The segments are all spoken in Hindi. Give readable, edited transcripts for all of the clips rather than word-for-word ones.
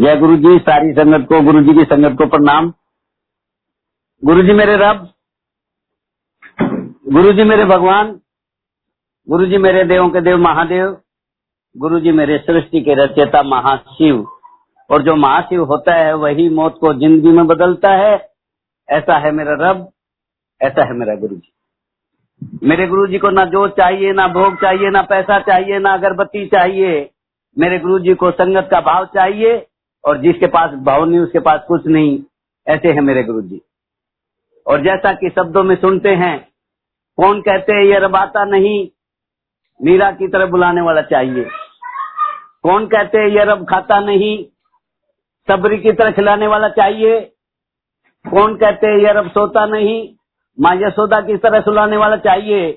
जय गुरु जी। सारी संगत को, गुरु जी की संगत को प्रणाम। गुरु जी मेरे रब, गुरु जी मेरे भगवान, गुरु जी मेरे देवों के देव महादेव, गुरु जी मेरे सृष्टि के रचयिता महाशिव। और जो महाशिव होता है वही मौत को जिंदगी में बदलता है। ऐसा है मेरा रब, ऐसा है मेरा गुरु जी। मेरे गुरु जी को ना जोत चाहिए, ना भोग चाहिए, ना पैसा चाहिए, ना अगरबत्ती चाहिए। मेरे गुरु जी को संगत का भाव चाहिए, और जिसके पास भाव नहीं उसके पास कुछ नहीं। ऐसे है मेरे गुरु जी। और जैसा कि शब्दों में सुनते हैं, कौन कहते हैं ये रबाता नहीं, मीरा की तरफ बुलाने वाला चाहिए। कौन कहते हैं ये रब खाता नहीं, सबरी की तरह खिलाने वाला चाहिए। कौन कहते हैं ये रब सोता नहीं, माँ यशोदा की तरह सुलाने वाला चाहिए।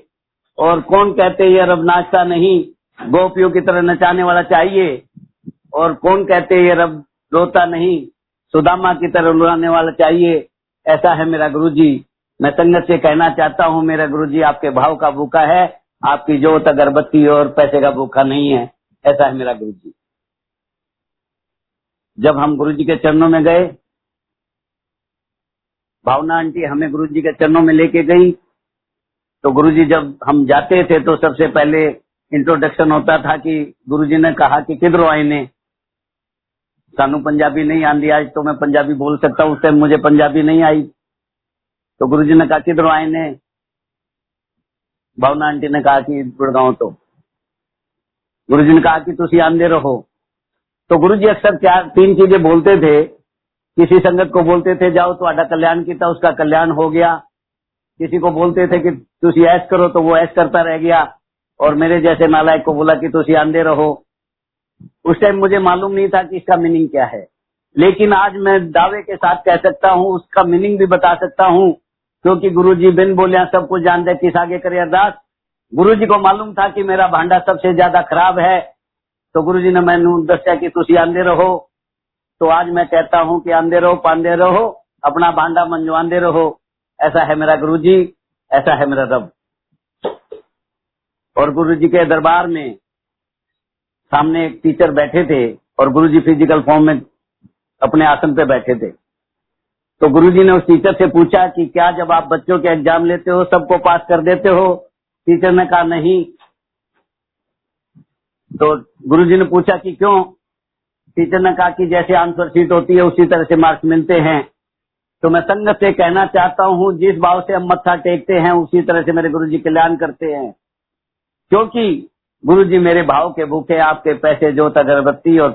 और कौन कहते हैं ये रब नाचता नहीं, गोपियों की तरह नचाने वाला चाहिए। और कौन कहते हैं ये रब रोता नहीं, सुदामा की तरह रुलाने वाला चाहिए। ऐसा है मेरा गुरुजी। मैं संगत से कहना चाहता हूँ, मेरा गुरुजी आपके भाव का भूखा है, आपकी जोत अगरबत्ती और पैसे का भूखा नहीं है। ऐसा है मेरा गुरुजी। जब हम गुरुजी के चरणों में गए, भावना आंटी हमें गुरुजी के चरणों में लेके गई, तो गुरुजी जब हम जाते थे तो सबसे पहले इंट्रोडक्शन होता था कि गुरुजी ने कहा कि किधरों आए ने, सानू पंजाबी नहीं आंदी। आज तो मैं पंजाबी बोल सकता हूँ, उस टाइम मुझे पंजाबी नहीं आई। तो गुरुजी ने कहा किधरों आए ने, भावना आंटी ने कहा कि गुड़गांव। तो गुरुजी ने कहा कि तुसी आंदे रहो। तो गुरुजी अक्सर चार तीन चीजें बोलते थे। किसी संगत को बोलते थे जाओ तो आड़ा कल्याण किया, उसका कल्याण हो गया। किसी को बोलते थे कि तुसी ऐश करो, तो वो ऐश करता रह गया। और मेरे जैसे नालायक को बोला कि तुसी आंदे रहो। उस टाइम मुझे मालूम नहीं था कि इसका मीनिंग क्या है, लेकिन आज मैं दावे के साथ कह सकता हूँ, उसका मीनिंग भी बता सकता हूँ। क्योंकि गुरुजी बिन बोलिया सब कुछ जानते, किस आगे करे अरदास। गुरुजी को मालूम था कि मेरा भांडा सबसे ज्यादा खराब है, तो गुरुजी ने मैनू दस्या कि तुसी आंदे रहो। तो आज मैं कहता हूँ कि आंदे रहो, पांदे रहो, अपना भांडा मंजवांदे रहो। ऐसा है मेरा गुरुजी, ऐसा है मेरा रब। और गुरुजी के दरबार में सामने एक टीचर बैठे थे, और गुरुजी फिजिकल फॉर्म में अपने आसन पे बैठे थे। तो गुरुजी ने उस टीचर से पूछा कि क्या जब आप बच्चों के एग्जाम लेते हो सबको पास कर देते हो? टीचर ने कहा नहीं। तो गुरुजी ने पूछा कि क्यों? टीचर ने कहा कि जैसे आंसर शीट होती है उसी तरह से मार्क्स मिलते हैं। तो मैं संगत से कहना चाहता हूँ, जिस भाव से हम मत्था टेकते हैं उसी तरह से मेरे गुरुजी कल्याण करते हैं। क्योंकि गुरुजी मेरे भाव के भूखे, आपके पैसे, जोत, अगरबत्ती और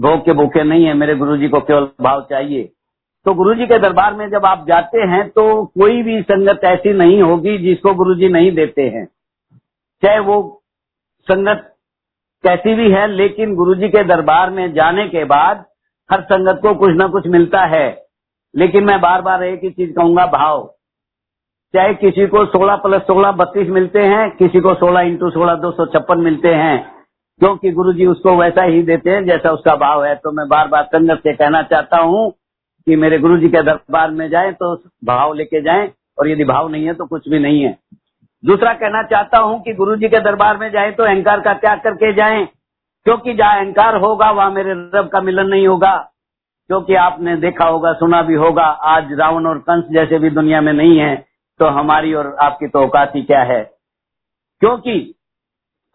भोग के भूखे नहीं है। मेरे गुरुजी को केवल भाव चाहिए। तो गुरुजी के दरबार में जब आप जाते हैं तो कोई भी संगत ऐसी नहीं होगी जिसको गुरुजी नहीं देते हैं। चाहे वो संगत कैसी भी है, लेकिन गुरुजी के दरबार में जाने के बाद हर संगत को कुछ ना कुछ मिलता है। लेकिन मैं बार बार एक ही चीज कहूंगा, भाव। चाहे किसी को 16+16 32 मिलते हैं, किसी को 16x16 256 मिलते हैं, क्योंकि गुरुजी उसको वैसा ही देते हैं जैसा उसका भाव है। तो मैं बार बार संगत से कहना चाहता हूँ कि मेरे गुरुजी के दरबार में जाएं तो भाव लेके जाएं, और यदि भाव नहीं है तो कुछ भी नहीं है। दूसरा कहना चाहता हूँ कि गुरुजी के दरबार में जाएं तो अहंकार का त्याग करके जाएं, क्योंकि जहाँ अहंकार होगा वहाँ मेरे रब का मिलन नहीं होगा। क्योंकि आपने देखा होगा, सुना भी होगा, आज रावण और कंस जैसे भी दुनिया में नहीं है, तो हमारी और आपकी तो औकात ही क्या है। क्योंकि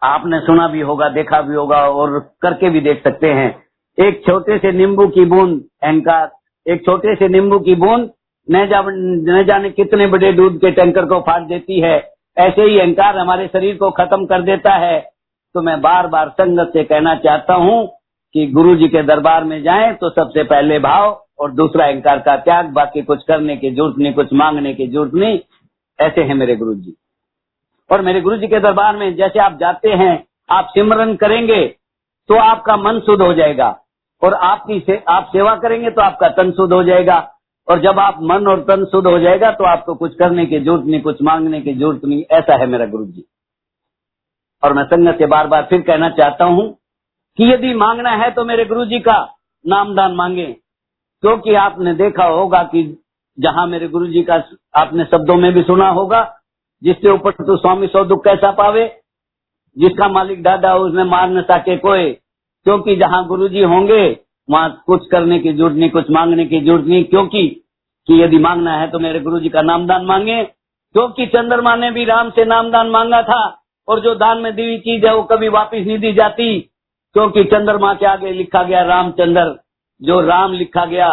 आपने सुना भी होगा, देखा भी होगा, और करके भी देख सकते हैं। एक छोटे से नींबू की बूंद अहंकार, एक छोटे से नींबू की बूंद न जाने कितने बड़े दूध के टैंकर को फाड़ देती है। ऐसे ही अहंकार हमारे शरीर को खत्म कर देता है। तो मैं बार बार संगत से कहना चाहता हूँ कि गुरुजी के दरबार में जाएं तो सबसे पहले भाव, और दूसरा अहंकार का त्याग। बाकी कुछ करने की जरूरत नहीं, कुछ मांगने की जरूरत नहीं। ऐसे हैं मेरे गुरुजी। और मेरे गुरुजी के दरबार में जैसे आप जाते हैं, आप सिमरन करेंगे तो आपका मन शुद्ध हो जाएगा, और आप सेवा करेंगे तो आपका तन शुद्ध हो जाएगा। और जब आप मन और तन शुद्ध हो जाएगा तो आपको कुछ करने की जरूरत नहीं, कुछ मांगने की जरूरत नहीं। ऐसा है मेरा गुरुजी। और मैं संगत से बार बार फिर कहना चाहता हूँ कि यदि मांगना है तो मेरे गुरुजी का नामदान मांगे, क्योंकि आपने देखा होगा कि जहाँ मेरे गुरुजी का आपने शब्दों में भी सुना होगा, जिसके ऊपर तू स्वामी सौ दुख कैसा पावे, जिसका मालिक दादा उसने मार न सके कोई, क्योंकि जहाँ गुरुजी होंगे वहाँ कुछ करने की जरूरत नहीं, कुछ मांगने की जरूरत नहीं, क्योंकि कि यदि मांगना है तो मेरे गुरुजी का नामदान मांगे, क्योंकि चंद्रमा ने भी राम से नामदान मांगा था और जो दान में दी हुई चीज है वो कभी वापिस नहीं दी जाती, क्योंकि चंद्रमा के आगे लिखा गया रामचंद्र, जो राम लिखा गया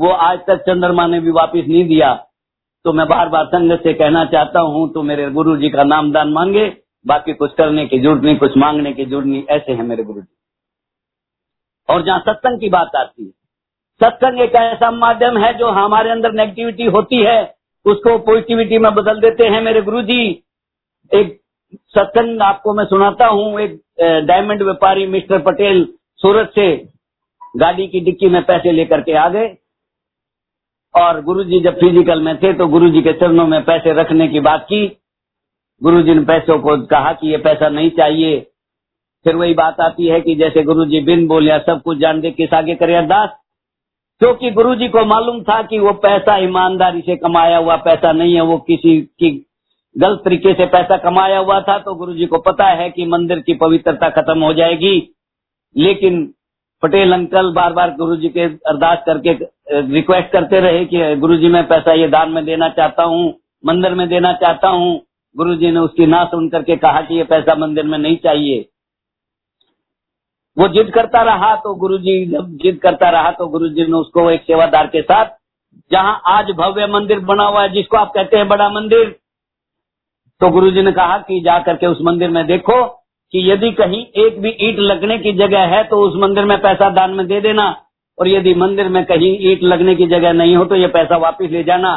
वो आज तक चंद्रमा ने भी वापिस नहीं दिया। तो मैं बार बार संगत से कहना चाहता हूँ तो मेरे गुरु जी का नामदान मांगे, बाकी कुछ करने की जरूरत नहीं, कुछ मांगने की जरूरत नहीं, ऐसे है मेरे गुरु जी। और जहाँ सत्संग की बात आती है, सत्संग एक ऐसा माध्यम है जो हमारे अंदर नेगेटिविटी होती है उसको पॉजिटिविटी में बदल देते हैं मेरे गुरु जी। एक सत्संग आपको मैं सुनाता हूँ। एक डायमंड व्यापारी मिस्टर पटेल सूरत से गाड़ी की डिक्की में पैसे लेकर के आ गए और गुरुजी जब फिजिकल में थे तो गुरुजी के चरणों में पैसे रखने की बात की। गुरुजी ने पैसों को कहा कि ये पैसा नहीं चाहिए। फिर वही बात आती है कि जैसे गुरुजी बिन बोलिया सब कुछ जान दे किस आगे करे अरदास, क्योंकि गुरुजी को मालूम था कि वो पैसा ईमानदारी से कमाया हुआ पैसा नहीं है, वो किसी की गलत तरीके से पैसा कमाया हुआ था। तो गुरुजी को पता है कि मंदिर की पवित्रता खत्म हो जाएगी, लेकिन पटेल अंकल बार बार गुरुजी के अरदास करके रिक्वेस्ट करते रहे कि गुरुजी मैं पैसा ये दान में देना चाहता हूँ, मंदिर में देना चाहता हूँ। गुरुजी ने उसकी ना सुन करके कहा कि ये पैसा मंदिर में नहीं चाहिए। वो जिद करता रहा, तो गुरुजी जब जिद करता रहा तो गुरुजी ने उसको एक सेवादार के साथ, जहाँ आज भव्य मंदिर बना हुआ है जिसको आप कहते हैं बड़ा मंदिर, तो गुरुजी ने कहा कि जा करके उस मंदिर में देखो कि यदि कहीं एक भी ईंट लगने की जगह है तो उस मंदिर में पैसा दान में दे देना, और यदि मंदिर में कहीं ईंट लगने की जगह नहीं हो तो ये पैसा वापस ले जाना।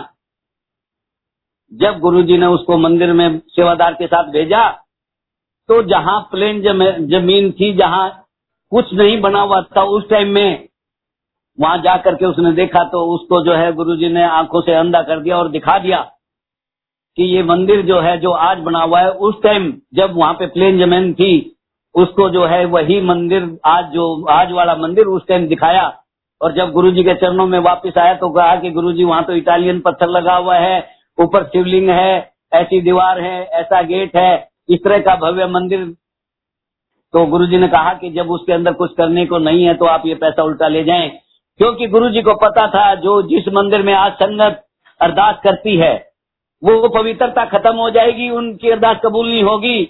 जब गुरुजी ने उसको मंदिर में सेवादार के साथ भेजा तो जहाँ प्लेन जमीन थी, जहाँ कुछ नहीं बना हुआ था उस टाइम में, वहां जा करके उसने देखा तो उसको जो है गुरुजी ने आंखों से अंधा कर दिया और दिखा दिया कि ये मंदिर जो है जो आज बना हुआ है, उस टाइम जब वहाँ पे प्लेन जमीन थी उसको जो है वही मंदिर आज जो आज वाला मंदिर उस टाइम दिखाया। और जब गुरुजी के चरणों में वापस आया तो कहा कि गुरुजी वहाँ तो इटालियन पत्थर लगा हुआ है, ऊपर शिवलिंग है, ऐसी दीवार है, ऐसा गेट है, इस तरह का भव्य मंदिर। तो गुरुजी ने कहा कि जब उसके अंदर कुछ करने को नहीं है तो आप ये पैसा उल्टा ले जाए, क्योंकि गुरुजी को पता था जो जिस मंदिर में आज संगत अरदास करती है वो पवित्रता खत्म हो जाएगी, उनकी अरदास कबूल नहीं होगी।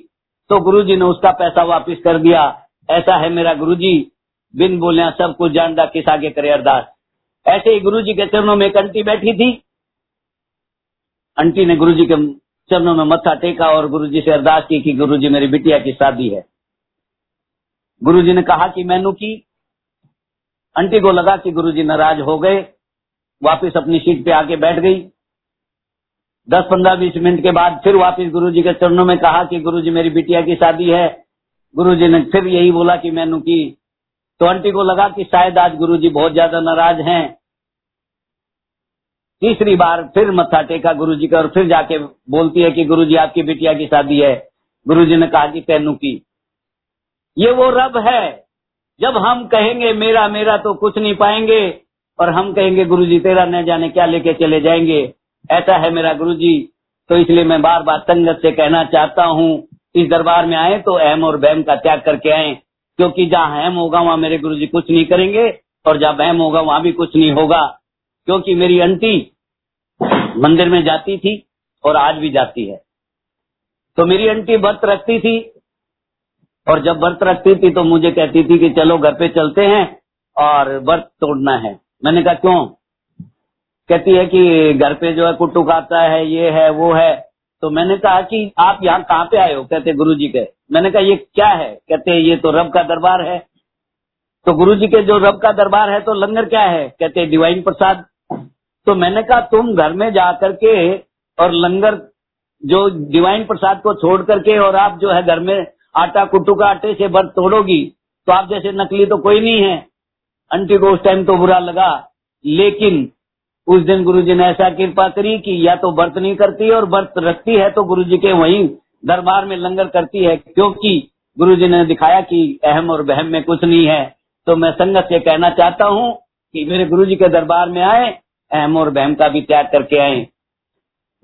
तो गुरुजी ने उसका पैसा वापस कर दिया। ऐसा है मेरा गुरुजी, बिन बोले सब कुछ जानदा किस आगे करे अरदास। ऐसे ही गुरुजी के चरणों में एक आंटी बैठी थी। आंटी ने गुरुजी के चरणों में मत्था टेका और गुरुजी से अरदास की कि गुरुजी मेरी बिटिया की शादी है। गुरुजी ने कहा कि मैनू की। आंटी को लगा कि गुरुजी नाराज हो गए, वापिस अपनी सीट पे आके बैठ गई। 10-15-20 मिनट के बाद फिर वापस गुरुजी के चरणों में कहा कि गुरुजी मेरी बिटिया की शादी है। गुरुजी ने फिर यही बोला कि मैनू की। तो आंटी को लगा कि शायद आज गुरुजी बहुत ज्यादा नाराज हैं। तीसरी बार फिर मत्था टेका गुरुजी का और फिर जाके बोलती है कि गुरुजी आपकी बिटिया की शादी है। गुरुजी ने कहा कि कैनू की। ये वो रब है, जब हम कहेंगे मेरा मेरा तो कुछ नहीं पाएंगे, और हम कहेंगे गुरुजी तेरा न जाने क्या लेके चले जाएंगे। ऐसा है मेरा गुरुजी। तो इसलिए मैं बार बार संगत से कहना चाहता हूँ, इस दरबार में आए तो अहम और बैम का त्याग करके आए, क्योंकि जहाँ अहम होगा वहाँ मेरे गुरुजी कुछ नहीं करेंगे और जहाँ बैम होगा वहाँ भी कुछ नहीं होगा। क्योंकि मेरी आंटी मंदिर में जाती थी और आज भी जाती है। तो मेरी आंटी व्रत रखती थी, और जब व्रत रखती थी तो मुझे कहती थी कि चलो घर पे चलते हैं और व्रत तोड़ना है। मैंने कहा क्यों? कहती है कि घर पे जो है कुट्टू खाता है, ये है वो है। तो मैंने कहा कि आप यहाँ कहाँ पे आए हो? कहते गुरुजी के। मैंने कहा ये क्या है? कहते ये तो रब का दरबार है। तो गुरुजी के जो रब का दरबार है तो लंगर क्या है? कहते डिवाइन प्रसाद। तो मैंने कहा तुम घर में जा करके और लंगर जो डिवाइन प्रसाद को छोड़ करके और आप जो है घर में आटा कुट्टू का आटे से व्रत तोड़ोगी तो आप जैसे नकली तो कोई नहीं है। आंटी को उस टाइम तो बुरा लगा, लेकिन उस दिन गुरुजी ने ऐसा कृपा करी कि या तो व्रत नहीं करती और व्रत रखती है तो गुरुजी के वहीं दरबार में लंगर करती है, क्योंकि गुरुजी ने दिखाया कि अहम और बहम में कुछ नहीं है। तो मैं संगत से कहना चाहता हूँ कि मेरे गुरुजी के दरबार में आए, अहम और बहम का भी त्याग करके आए।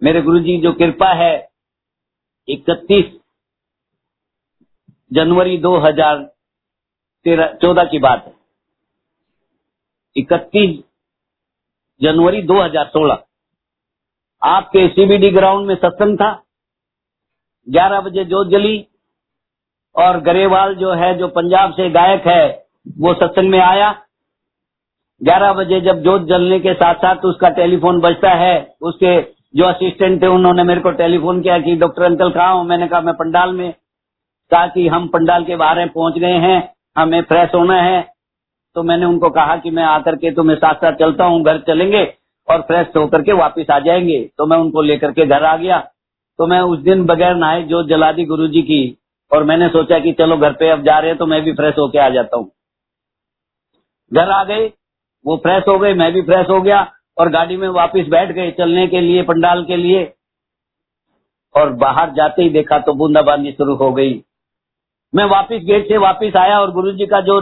मेरे गुरुजी जो कृपा है, 31 जनवरी 2000 14 की बात है, 31 जनवरी 2016 आपके सीबीडी ग्राउंड में सत्संग था। 11 बजे जोत जली और गरेवाल जो है, जो पंजाब से गायक है, वो सत्संग में आया। 11 बजे जब जोत जलने के साथ साथ उसका टेलीफोन बजता है, उसके जो असिस्टेंट थे उन्होंने मेरे को टेलीफोन किया कि डॉक्टर अंकल कहाँ हो? मैंने कहा मैं पंडाल में। कहा कि हम पंडाल के बाहर पहुंच गए हैं, हमें फ्रेश होना है। तो मैंने उनको कहा कि मैं आकर के तुम्हें साथ साथ चलता हूँ, घर चलेंगे और फ्रेश होकर के वापस आ जाएंगे। तो मैं उनको लेकर के घर आ गया। तो मैं उस दिन बगैर नहाए जोत जला दी गुरुजी की, और मैंने सोचा कि चलो घर पे अब जा रहे हैं तो मैं भी फ्रेश होके आ जाता हूँ। घर आ गए, वो फ्रेश हो गए, मैं भी फ्रेश हो गया और गाड़ी में वापस बैठ गए चलने के लिए, पंडाल के लिए। और बाहर जाते ही देखा तो बूंदाबांदी शुरू हो गई। मैं वापस गेट से वापस आया और गुरुजी का जो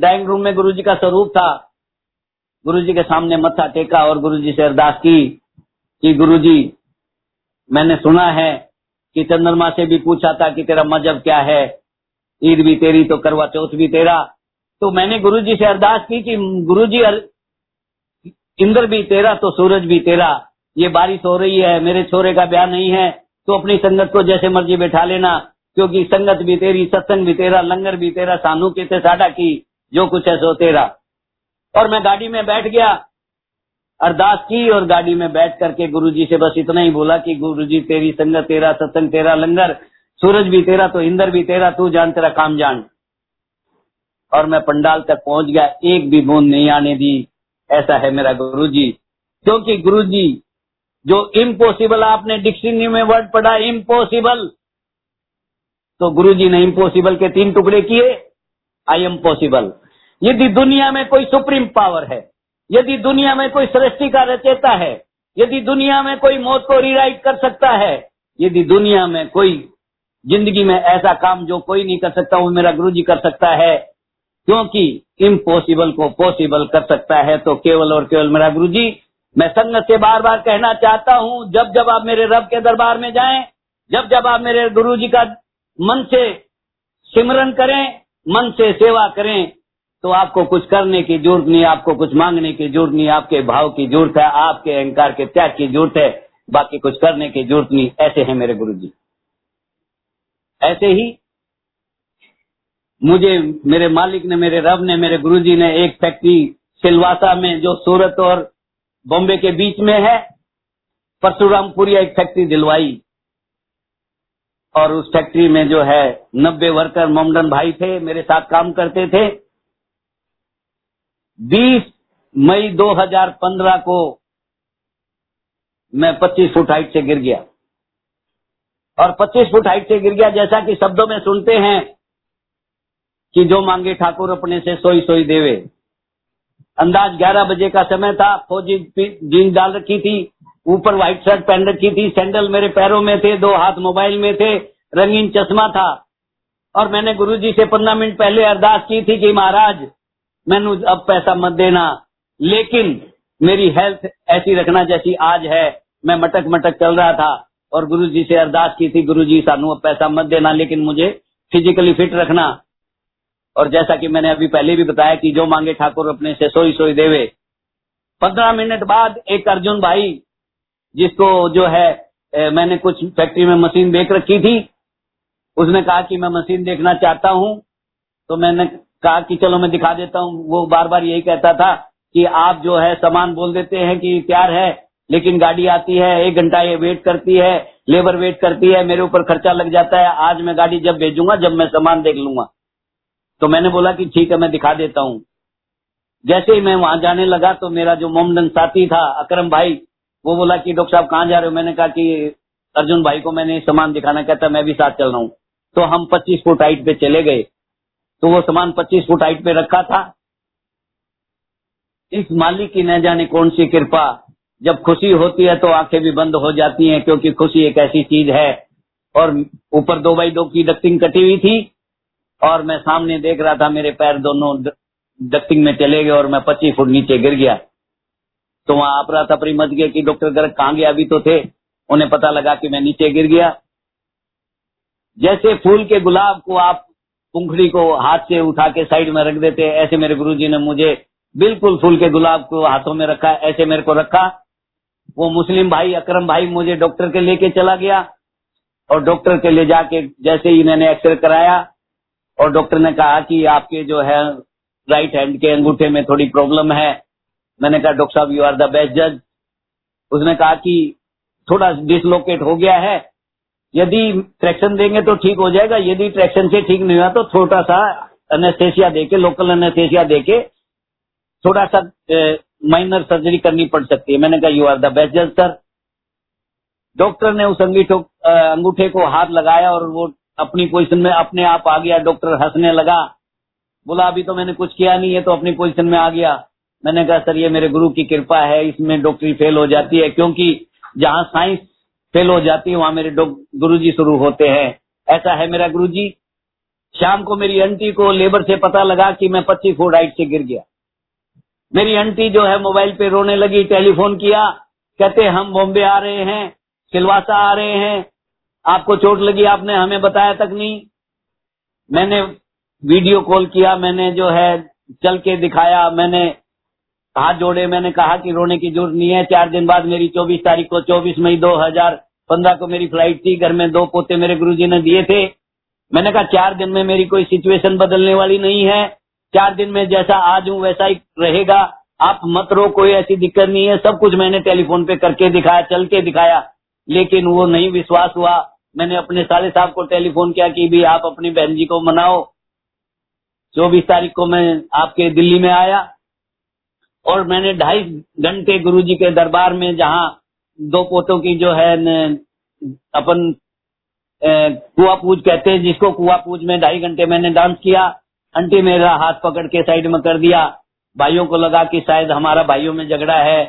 डाइनिंग रूम में गुरुजी का स्वरूप था, गुरुजी के सामने मत्था टेका और गुरुजी से अरदास की कि गुरुजी मैंने सुना है कि चंद्रमा से भी पूछा था कि तेरा मजहब क्या है, ईद भी तेरी तो करवा चौथ भी तेरा। तो मैंने गुरुजी से अरदास की कि गुरुजी इंद्र भी तेरा तो सूरज भी तेरा, ये बारिश हो रही है, मेरे छोरे का ब्याह नहीं है, तो अपनी संगत को जैसे मर्जी बैठा लेना, क्योंकि संगत भी तेरी, सत्संग भी तेरा, लंगर भी तेरा, सानू के ते साडा की जो कुछ है सो तेरा। और मैं गाड़ी में बैठ गया, अरदास की और गाड़ी में बैठ करके गुरुजी से बस इतना ही बोला कि गुरुजी तेरी संगत तेरा, सत्संग तेरा, लंगर, सूरज भी तेरा तो इंद्र भी तेरा, तू जान तेरा काम जान। और मैं पंडाल तक पहुंच गया, एक भी बूंद नहीं आने दी। ऐसा है मेरा गुरुजी। क्योंकि गुरुजी जो इम्पॉसिबल, आपने डिक्शनरी में वर्ड पढ़ा इम्पॉसिबल, तो गुरुजी ने इम्पॉसिबल के 3 टुकड़े किए, आई एम पॉसिबल। यदि दुनिया में कोई सुप्रीम पावर है, यदि दुनिया में कोई सृष्टि का रचेता है, यदि दुनिया में कोई मौत को रिराइट कर सकता है, यदि दुनिया में कोई जिंदगी में ऐसा काम जो कोई नहीं कर सकता वो मेरा गुरुजी कर सकता है, क्योंकि इम्पॉसिबल को पॉसिबल कर सकता है तो केवल और केवल मेरा गुरुजी। मैं संगत से बार बार कहना चाहता हूँ, जब जब आप मेरे रब के दरबार में जाएं, जब जब आप मेरे गुरुजी का मन से सिमरन करें, मन से सेवा करें, तो आपको कुछ करने की जरूरत नहीं, आपको कुछ मांगने की जरूरत नहीं, आपके भाव की जरूरत है, आपके अहंकार के त्याग की जरूरत है, बाकी कुछ करने की जरूरत नहीं। ऐसे हैं मेरे गुरुजी। ऐसे ही मुझे मेरे मालिक ने, मेरे रब ने, मेरे गुरुजी ने एक फैक्ट्री सिलवासा में जो सूरत और बॉम्बे के बीच में है, परशुरामपुरी, एक फैक्ट्री दिलवाई। और उस फैक्ट्री में जो है 90 वर्कर मोमडन भाई थे, मेरे साथ काम करते थे। 20 मई 2015 को मैं 25 फुट हाइट से गिर गया। और 25 फुट हाइट से गिर गया, जैसा कि शब्दों में सुनते हैं कि जो मांगे ठाकुर अपने से सोई सोई देवे। अंदाज 11 बजे का समय था, फौजी जींस डाल रखी थी, ऊपर व्हाइट शर्ट पहन रखी थी, सैंडल मेरे पैरों में थे, 2 हाथ मोबाइल में थे, रंगीन चश्मा था। और मैंने गुरुजी से 15 मिनट पहले अरदास की थी कि महाराज मैंने अब पैसा मत देना, लेकिन मेरी हेल्थ ऐसी रखना जैसी आज है। मैं मटक मटक चल रहा था और गुरुजी से अरदास की थी, गुरुजी सानू अब पैसा मत देना, लेकिन मुझे फिजिकली फिट रखना। और जैसा कि मैंने अभी पहले भी बताया कि जो मांगे ठाकुर अपने से सोई सोई देवे। 15 मिनट बाद एक अर्जुन भाई, जिसको जो है मैंने कुछ फैक्ट्री में मशीन देख रखी थी, उसने कहा कि मैं मशीन देखना चाहता हूँ। तो मैंने कहा कि चलो मैं दिखा देता हूँ। वो बार बार यही कहता था कि आप जो है सामान बोल देते हैं कि तैयार है, लेकिन गाड़ी आती है, 1 घंटा ये वेट करती है, लेबर वेट करती है, मेरे ऊपर खर्चा लग जाता है, आज मैं गाड़ी जब भेजूंगा जब मैं सामान देख लूंगा। तो मैंने बोला कि ठीक है मैं दिखा देता हूँ। जैसे ही मैं वहां जाने लगा तो मेरा जो मोमडन साथी था अकरम भाई, वो बोला कि डॉक्टर साहब कहाँ जा रहे हो? मैंने कहा कि अर्जुन भाई को मैंने सामान दिखाना, कहता मैं भी साथ चल रहा हूँ। तो हम 25 फुट हाइट पे चले गए। तो वो सामान 25 फुट हाइट पे रखा था। इस मालिक की न जाने कौन सी कृपा, जब खुशी होती है तो आंखें भी बंद हो जाती हैं, क्योंकि खुशी एक ऐसी चीज है। और ऊपर 2x2 की डक्टिंग कटी हुई थी और मैं सामने देख रहा था, मेरे पैर दोनों डक्टिंग में चले गए और मैं 25 फुट नीचे गिर गया। तो वहां आपरा तपरी मच गया कि डॉक्टर गर्ग कहाँ गया? अभी तो थे। उन्हें पता लगा कि मैं नीचे गिर गया। जैसे फूल के गुलाब को आप पुंखड़ी को हाथ से उठा के साइड में रख देते, ऐसे मेरे गुरुजी ने मुझे बिल्कुल फूल के गुलाब को हाथों में रखा, ऐसे मेरे को रखा। वो मुस्लिम भाई अकरम भाई मुझे डॉक्टर के लेके चला गया और डॉक्टर के ले जाके जैसे ही मैंने एक्सरे कराया और डॉक्टर ने कहा कि आपके जो है राइट हैंड के अंगूठे में थोड़ी प्रॉब्लम है। मैंने कहा डॉक्टर साहब यू आर द बेस्ट जज। उसने कहा कि थोड़ा डिसलोकेट हो गया है, यदि ट्रैक्शन देंगे तो ठीक हो जाएगा, यदि ट्रैक्शन से ठीक नहीं हुआ तो थोड़ा सा एनेस्थेसिया देके, लोकल एनेस्थेसिया देके थोड़ा सा माइनर सर्जरी करनी पड़ सकती है। मैंने कहा यू आर द बेस्ट जज सर। डॉक्टर ने उस अंगूठे को हाथ लगाया और वो अपनी पोजीशन में अपने आप आ गया। डॉक्टर हंसने लगा, बोला अभी तो मैंने कुछ किया नहीं है तो अपनी पोजीशन में आ गया। मैंने कहा सर ये मेरे गुरु की कृपा है, इसमें डॉक्टरी फेल हो जाती है, क्योंकि जहाँ साइंस फेल हो जाती है वहाँ मेरे गुरुजी शुरू होते हैं। ऐसा है मेरा गुरुजी। शाम को मेरी आंटी को लेबर से पता लगा कि मैं 25 फुट हाइट से गिर गया। मेरी आंटी जो है मोबाइल पे रोने लगी, टेलीफोन किया, कहते हम बॉम्बे आ रहे हैं, सिलवासा आ रहे हैं, आपको चोट लगी, आपने हमें बताया तक नहीं। मैंने वीडियो कॉल किया, मैंने जो है चल के दिखाया, मैंने हाथ जोड़े, मैंने कहा कि रोने की जरूरत नहीं है। 4 दिन बाद मेरी 24 मई 2015 को मेरी फ्लाइट थी। घर में 2 पोते मेरे गुरुजी ने दिए थे। मैंने कहा 4 दिन में मेरी कोई सिचुएशन बदलने वाली नहीं है, 4 दिन में जैसा आज हूँ वैसा ही रहेगा, आप मत रो, कोई ऐसी दिक्कत नहीं है। सब कुछ मैंने टेलीफोन पे करके दिखाया, चल के दिखाया, लेकिन वो नहीं विश्वास हुआ। मैंने अपने साले साहब को टेलीफोन किया कि भी आप अपनी बहन जी को मनाओ। 24 तारीख को मैं आपके दिल्ली में आया और मैंने 2.5 घंटे गुरुजी के दरबार में, जहाँ 2 पोतों की जो है अपन कुआ पूज कहते हैं जिसको, कुआ पूज में 2.5 घंटे मैंने डांस किया। आंटी मेरा हाथ पकड़ के साइड में कर दिया। भाइयों को लगा कि शायद हमारा भाइयों में झगड़ा है,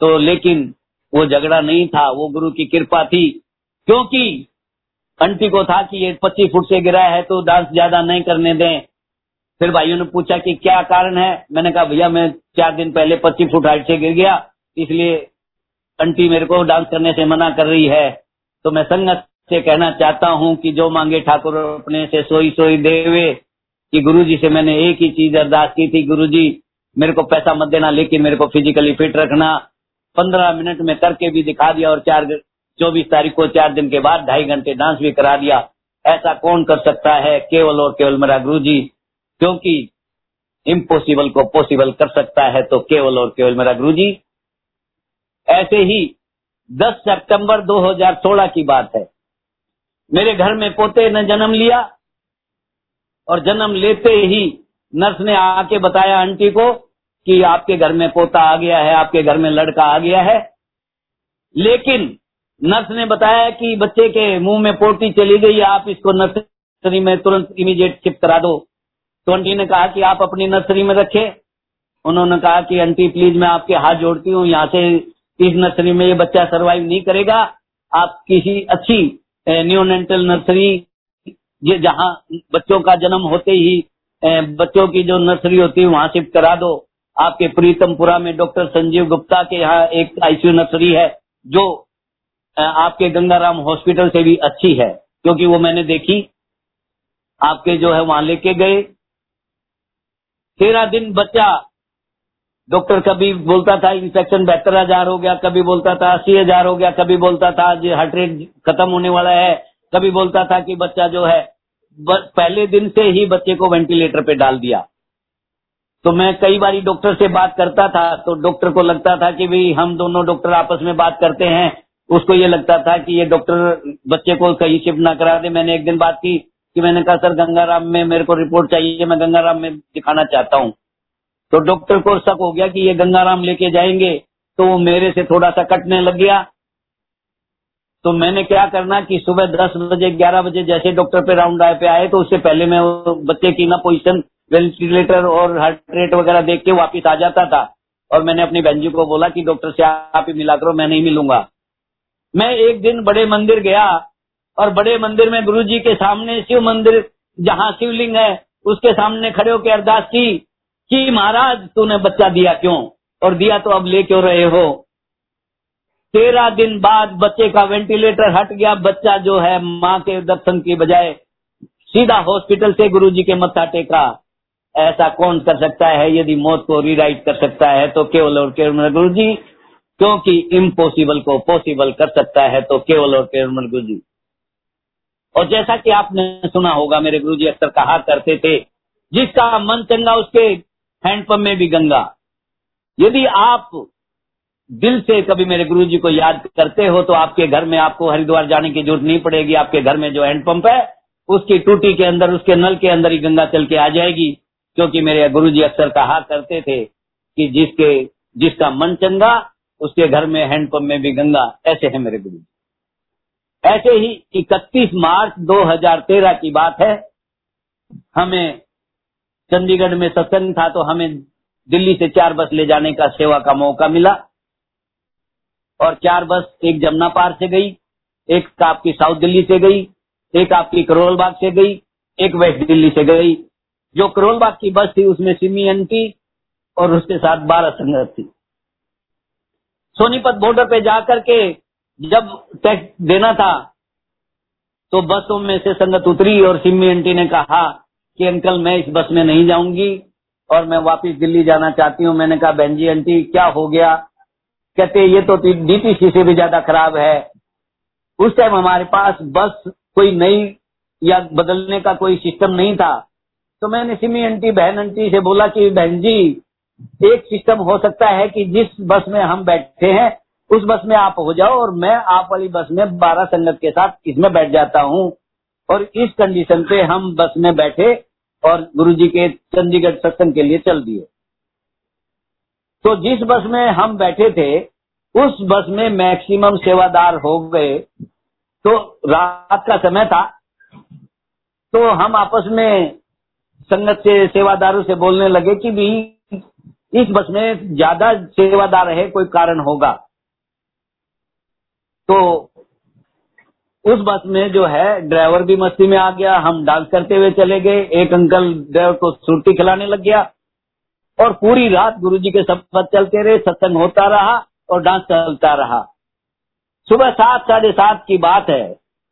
तो लेकिन वो झगड़ा नहीं था, वो गुरु की कृपा थी। क्योंकि आंटी को था कि ये 25 फुट से गिरा है तो डांस ज्यादा नहीं करने दें। फिर भाइयों ने पूछा कि क्या कारण है। मैंने कहा भैया मैं 4 दिन पहले 25 फुट हाइट से गिर गया, इसलिए आंटी मेरे को डांस करने से मना कर रही है। तो मैं संगत से कहना चाहता हूं कि जो मांगे ठाकुर अपने से सोई सोई देवे, कि गुरुजी से मैंने एक ही चीज अरदास की थी, गुरुजी मेरे को पैसा मत देना लेकिन मेरे को फिजिकली फिट रखना। 15 मिनट में करके भी दिखा दिया और 24 तारीख को 4 दिन के बाद 2.5 घंटे डांस भी करा दिया। ऐसा कौन कर सकता है? केवल और केवल मेरा गुरुजी, क्योंकि इम्पॉसिबल को पॉसिबल कर सकता है तो केवल और केवल मेरा गुरुजी। ऐसे ही 10 सितंबर 2016 की बात है, मेरे घर में पोते ने जन्म लिया और जन्म लेते ही नर्स ने आके बताया आंटी को कि आपके घर में पोता आ गया है, आपके घर में लड़का आ गया है। लेकिन नर्स ने बताया कि बच्चे के मुंह में पोटी चली गई, आप इसको नर्सरी में तुरंत इमीडिएट शिफ्ट करा दो। तो आंटी ने कहा कि आप अपनी नर्सरी में रखें। उन्होंने कहा कि आंटी प्लीज मैं आपके हाथ जोड़ती हूँ, यहाँ से इस नर्सरी में ये बच्चा सरवाइव नहीं करेगा, आप किसी अच्छी न्यूनेंटल नर्सरी, ये जहाँ बच्चों का जन्म होते ही बच्चों की जो नर्सरी होती है वहाँ शिफ्ट करा दो। आपके प्रीतमपुरा में डॉक्टर संजीव गुप्ता के यहाँ एक ICU नर्सरी है जो आपके गंगाराम हॉस्पिटल से भी अच्छी है, क्योंकि वो मैंने देखी। आपके जो है वहाँ लेके गए। 13 दिन बच्चा, डॉक्टर कभी बोलता था इंफेक्शन 72,000 हो गया, कभी बोलता था 80,000 हो गया, कभी बोलता था हार्ट रेट खत्म होने वाला है, कभी बोलता था कि बच्चा जो है। पहले दिन से ही बच्चे को वेंटिलेटर पे डाल दिया। तो मैं कई बार डॉक्टर से बात करता था तो डॉक्टर को लगता था कि भाई हम दोनों डॉक्टर आपस में बात करते हैं, उसको ये लगता था कि ये डॉक्टर बच्चे को कहीं शिफ्ट ना करा दे। मैंने एक दिन बात की कि मैंने कहा सर गंगाराम में मेरे को रिपोर्ट चाहिए, मैं गंगाराम में दिखाना चाहता हूँ। तो डॉक्टर को शक हो गया कि ये गंगाराम लेके जाएंगे, तो वो मेरे से थोड़ा सा कटने लग गया। तो मैंने क्या करना कि सुबह 10 बजे 11 बजे जैसे डॉक्टर पे राउंड आए पे आए, तो उससे पहले मैं बच्चे की ना पोजीशन, वेंटिलेटर और हार्ट रेट वगैरह देख के वापिस आ जाता था। और मैंने अपनी बहन जी को बोला कि डॉक्टर से आप ही मिला करो, मैं नहीं मिलूंगा। मैं एक दिन बड़े मंदिर गया और बड़े मंदिर में गुरुजी के सामने शिव मंदिर, जहाँ शिवलिंग है, उसके सामने खड़े होकर अरदास की कि महाराज तूने बच्चा दिया क्यों, और दिया तो अब ले क्यों रहे हो। 13 दिन बाद बच्चे का वेंटिलेटर हट गया। बच्चा जो है माँ के दर्शन की बजाय सीधा हॉस्पिटल से गुरुजी के मत्था टेका। ऐसा कौन कर सकता है? यदि मौत को रिराइट कर सकता है तो केवल और केवल गुरुजी, क्योंकि इम्पॉसिबल को पॉसिबल कर सकता है तो केवल और केवल गुरुजी। और जैसा कि आपने सुना होगा, मेरे गुरुजी अक्सर कहा करते थे, जिसका मन चंगा उसके हैंडपंप में भी गंगा। यदि आप दिल से कभी मेरे गुरुजी को याद करते हो तो आपके घर में आपको हरिद्वार जाने की जरूरत नहीं पड़ेगी। आपके घर में जो हैंडपंप है उसकी टूटी के अंदर, उसके नल के अंदर ही गंगा चल के आ जाएगी। क्योंकि मेरे गुरुजी अक्सर कहा करते थे कि जिसका मन चंगा उसके घर में हैंडपंप में भी गंगा। ऐसे है मेरे गुरुजी। ऐसे ही 31 मार्च 2013 की बात है, हमें चंडीगढ़ में सत्संग था तो हमें दिल्ली से 4 बस ले जाने का सेवा का मौका मिला। और 4 बस, एक जमुना पार से गई, एक आपकी साउथ दिल्ली से गई, एक आपकी करोलबाग से गई, एक वेस्ट दिल्ली से गई। जो करोलबाग की बस थी उसमें सिमी आंटी और उसके साथ 12 संगत थी। सोनीपत बॉर्डर पे जाकर के जब टैक्स देना था तो बसों में से संगत उतरी और सिमी आंटी ने कहा कि अंकल मैं इस बस में नहीं जाऊंगी और मैं वापस दिल्ली जाना चाहती हूँ। मैंने कहा बहन जी आंटी क्या हो गया? कहते ये तो डीटीसी से भी ज्यादा खराब है। उस टाइम हमारे पास बस कोई नई या बदलने का कोई सिस्टम नहीं था। तो मैंने सिमी आंटी, बहन आंटी से बोला कि बहन जी एक सिस्टम हो सकता है कि जिस बस में हम बैठे हैं उस बस में आप हो जाओ और मैं आप वाली बस में 12 संगत के साथ इसमें बैठ जाता हूँ। और इस कंडीशन पे हम बस में बैठे और गुरुजी के चंडीगढ़ सत्संग के लिए चल दिए। तो जिस बस में हम बैठे थे उस बस में मैक्सिमम सेवादार हो गए। तो रात का समय था तो हम आपस में संगत से, सेवादारों से बोलने लगे कि भी इस बस में ज्यादा सेवादार है, कोई कारण होगा। तो उस बस में जो है ड्राइवर भी मस्ती में आ गया, हम डांस करते हुए चले गए। एक अंकल ड्राइवर को सुर्ती खिलाने लग गया और पूरी रात गुरुजी के शब्द चलते रहे, सत्संग होता रहा और डांस चलता रहा। सुबह 7, 7:30 की बात है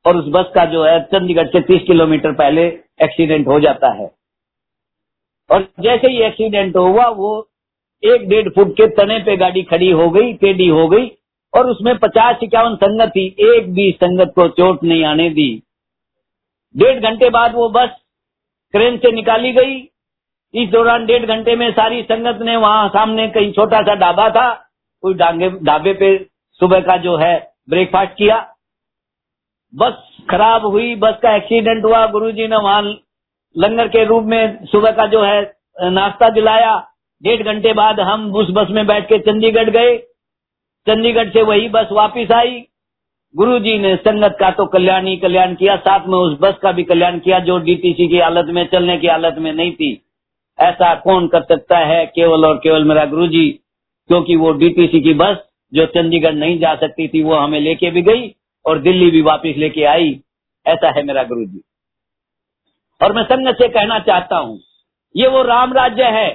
और उस बस का जो है चंडीगढ़ से 30 किलोमीटर पहले एक्सीडेंट हो जाता है। और जैसे ही एक्सीडेंट हुआ वो 1-1.5 फुट के तने पे गाड़ी खड़ी हो गई, टेढ़ी हो गई और उसमें 50-51 संगत थी। एक भी संगत को चोट नहीं आने दी। 1.5 घंटे बाद वो बस क्रेन से निकाली गई। इस दौरान 1.5 घंटे में सारी संगत ने वहां सामने कहीं छोटा सा ढाबा था, उस ढाबे पे सुबह का जो है ब्रेकफास्ट किया। बस खराब हुई, बस का एक्सीडेंट हुआ। गुरुजी ने वहां लंगर के रूप में सुबह का जो है नाश्ता दिलाया। 1.5 घंटे बाद हम उस बस में बैठ के चंडीगढ़ गए। चंडीगढ़ से वही बस वापिस आई। गुरुजी ने संगत का तो कल्याण ही कल्याण किया, साथ में उस बस का भी कल्याण किया जो डीटीसी की हालत में, चलने की हालत में नहीं थी। ऐसा कौन कर सकता है? केवल और केवल मेरा गुरुजी। क्योंकि वो डीटीसी की बस जो चंडीगढ़ नहीं जा सकती थी वो हमें लेके भी गई और दिल्ली भी वापिस लेके आई। ऐसा है मेरा गुरुजी। और मैं संगत से कहना चाहता हूँ, ये वो राम राज्य है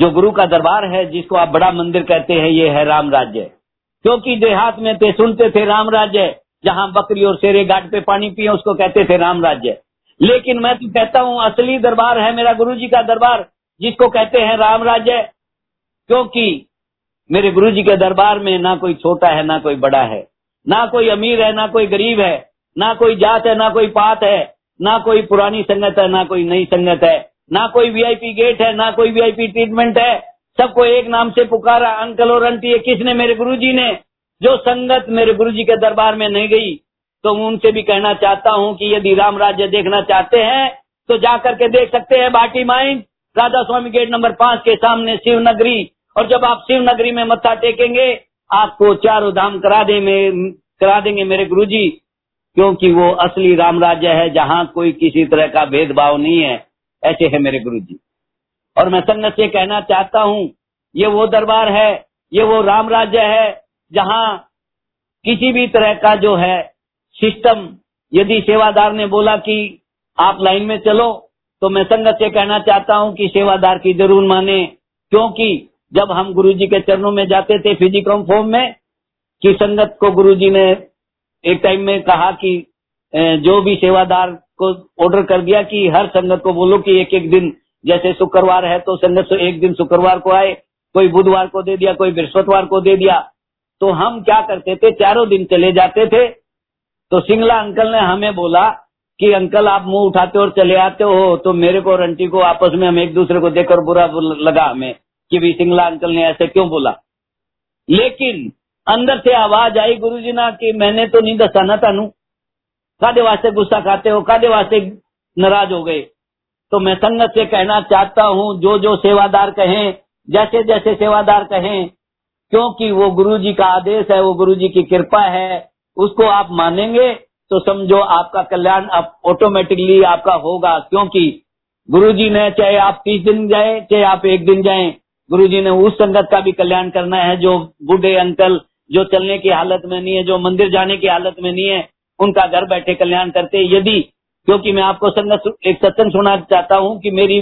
जो गुरु का दरबार है, जिसको आप बड़ा मंदिर कहते हैं, ये है राम राज्य। क्योंकि देहात में थे सुनते थे राम राज्य, जहाँ बकरी और शेरे घाट पे पानी पिए उसको कहते थे राम राज्य। लेकिन मैं तो कहता हूँ असली दरबार है मेरा गुरुजी का दरबार, जिसको कहते हैं राम राज्य। क्योंकि मेरे गुरुजी के दरबार में ना कोई छोटा है ना कोई बड़ा है, ना कोई अमीर है ना कोई गरीब है, ना कोई जात है ना कोई पात है, ना कोई पुरानी संगत है ना कोई नई संगत है, ना कोई वीआईपी गेट है ना कोई वीआईपी ट्रीटमेंट है। सबको एक नाम से पुकारा, अंकल और आंटी। ये किसने? मेरे गुरुजी ने। जो संगत मेरे गुरुजी के दरबार में नहीं गई तो उनसे भी कहना चाहता हूँ कि यदि राम राज्य देखना चाहते हैं तो जाकर के देख सकते हैं। बाटी mind, Radha Swami gate number 5 के सामने शिव नगरी। और जब आप शिव नगरी में मत्था टेकेंगे आपको चारों धाम करा देंगे मेरे गुरुजी। क्योंकि वो असली राम राज्य है जहाँ कोई किसी तरह का भेदभाव नहीं है। ऐसे है मेरे गुरुजी। और मैं संगत से कहना चाहता हूँ, ये वो दरबार है, ये वो राम राज्य है जहाँ किसी भी तरह का जो है सिस्टम, यदि सेवादार ने बोला कि आप लाइन में चलो तो मैं संगत से कहना चाहता हूँ कि सेवादार की जरूर माने। क्योंकि जब हम गुरुजी के चरणों में जाते थे फिजिकल फॉर्म में, कि संगत को गुरुजी ने एक टाइम में कहा कि जो भी सेवादार को ऑर्डर कर दिया कि हर संगत को बोलो कि एक एक दिन, जैसे शुक्रवार है तो संगत से एक दिन शुक्रवार को आए, कोई बुधवार को दे दिया, कोई बृहस्पतिवार को दे दिया। तो हम क्या करते थे, चारों दिन चले जाते थे। तो सिंगला अंकल ने हमें बोला कि अंकल आप मुंह उठाते और चले आते हो, तो मेरे को और आंटी को आपस में हम एक दूसरे को देखकर बुरा लगा हमें कि भी सिंगला अंकल ने ऐसे क्यों बोला। लेकिन अंदर से आवाज आई गुरुजी ना कि मैंने तो नहीं दसा ना थानू, कादे वास्ते गुस्सा खाते हो, कादे वास्ते नाराज हो गए। तो मैं संगत से कहना चाहता हूँ जो जो सेवादार कहें, जैसे जैसे सेवादार कहें, क्योंकि वो गुरुजी का आदेश है, वो गुरुजी की कृपा है, उसको आप मानेंगे तो समझो आपका कल्याण ऑटोमेटिकली आपका होगा। क्योंकि गुरुजी ने चाहे आप 30 दिन जाए, चाहे आप एक दिन जाएं, गुरुजी ने उस संगत का भी कल्याण करना है जो बूढ़े अंकल, जो चलने की हालत में नहीं है, जो मंदिर जाने की हालत में नहीं है, उनका घर बैठे कल्याण करते। यदि, क्योंकि मैं आपको संगत एक सत्संग सुना चाहता हूँ कि मेरी